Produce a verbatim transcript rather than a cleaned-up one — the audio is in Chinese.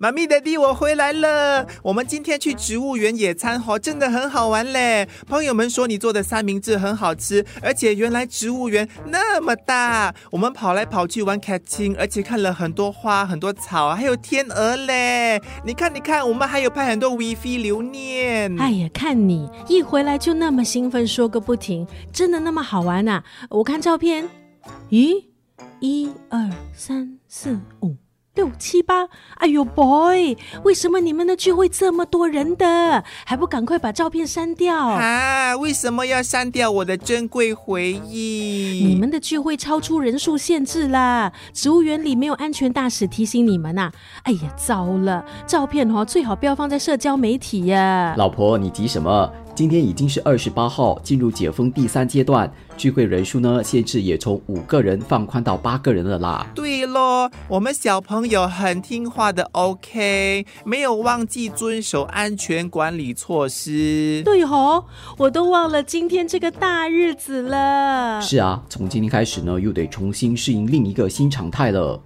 妈咪 ，daddy， 我回来了。我们今天去植物园野餐哦，真的很好玩嘞。朋友们说你做的三明治很好吃，而且原来植物园那么大，我们跑来跑去玩 catching， 而且看了很多花、很多草，还有天鹅嘞。你看，你看，我们还有拍很多 WiFi 留念。哎呀，看你一回来就那么兴奋，说个不停，真的那么好玩啊！我看照片，咦，一二三四五。六七八，哎呦 boy， 为什么你们的聚会这么多人的，还不赶快把照片删掉啊？为什么要删掉我的珍贵回忆？你们的聚会超出人数限制啦，植物园里没有安全大使提醒你们啊。哎呀，糟了，照片哦最好不要放在社交媒体呀、啊。老婆，你急什么？今天已经是二十八号，进入解封第三阶段，聚会人数呢限制也从五个人放宽到八个人了啦。对咯，我们小朋友很听话的 ，OK， 没有忘记遵守安全管理措施。对哦，我都忘了今天这个大日子了。是啊，从今天开始呢，又得重新适应另一个新常态了。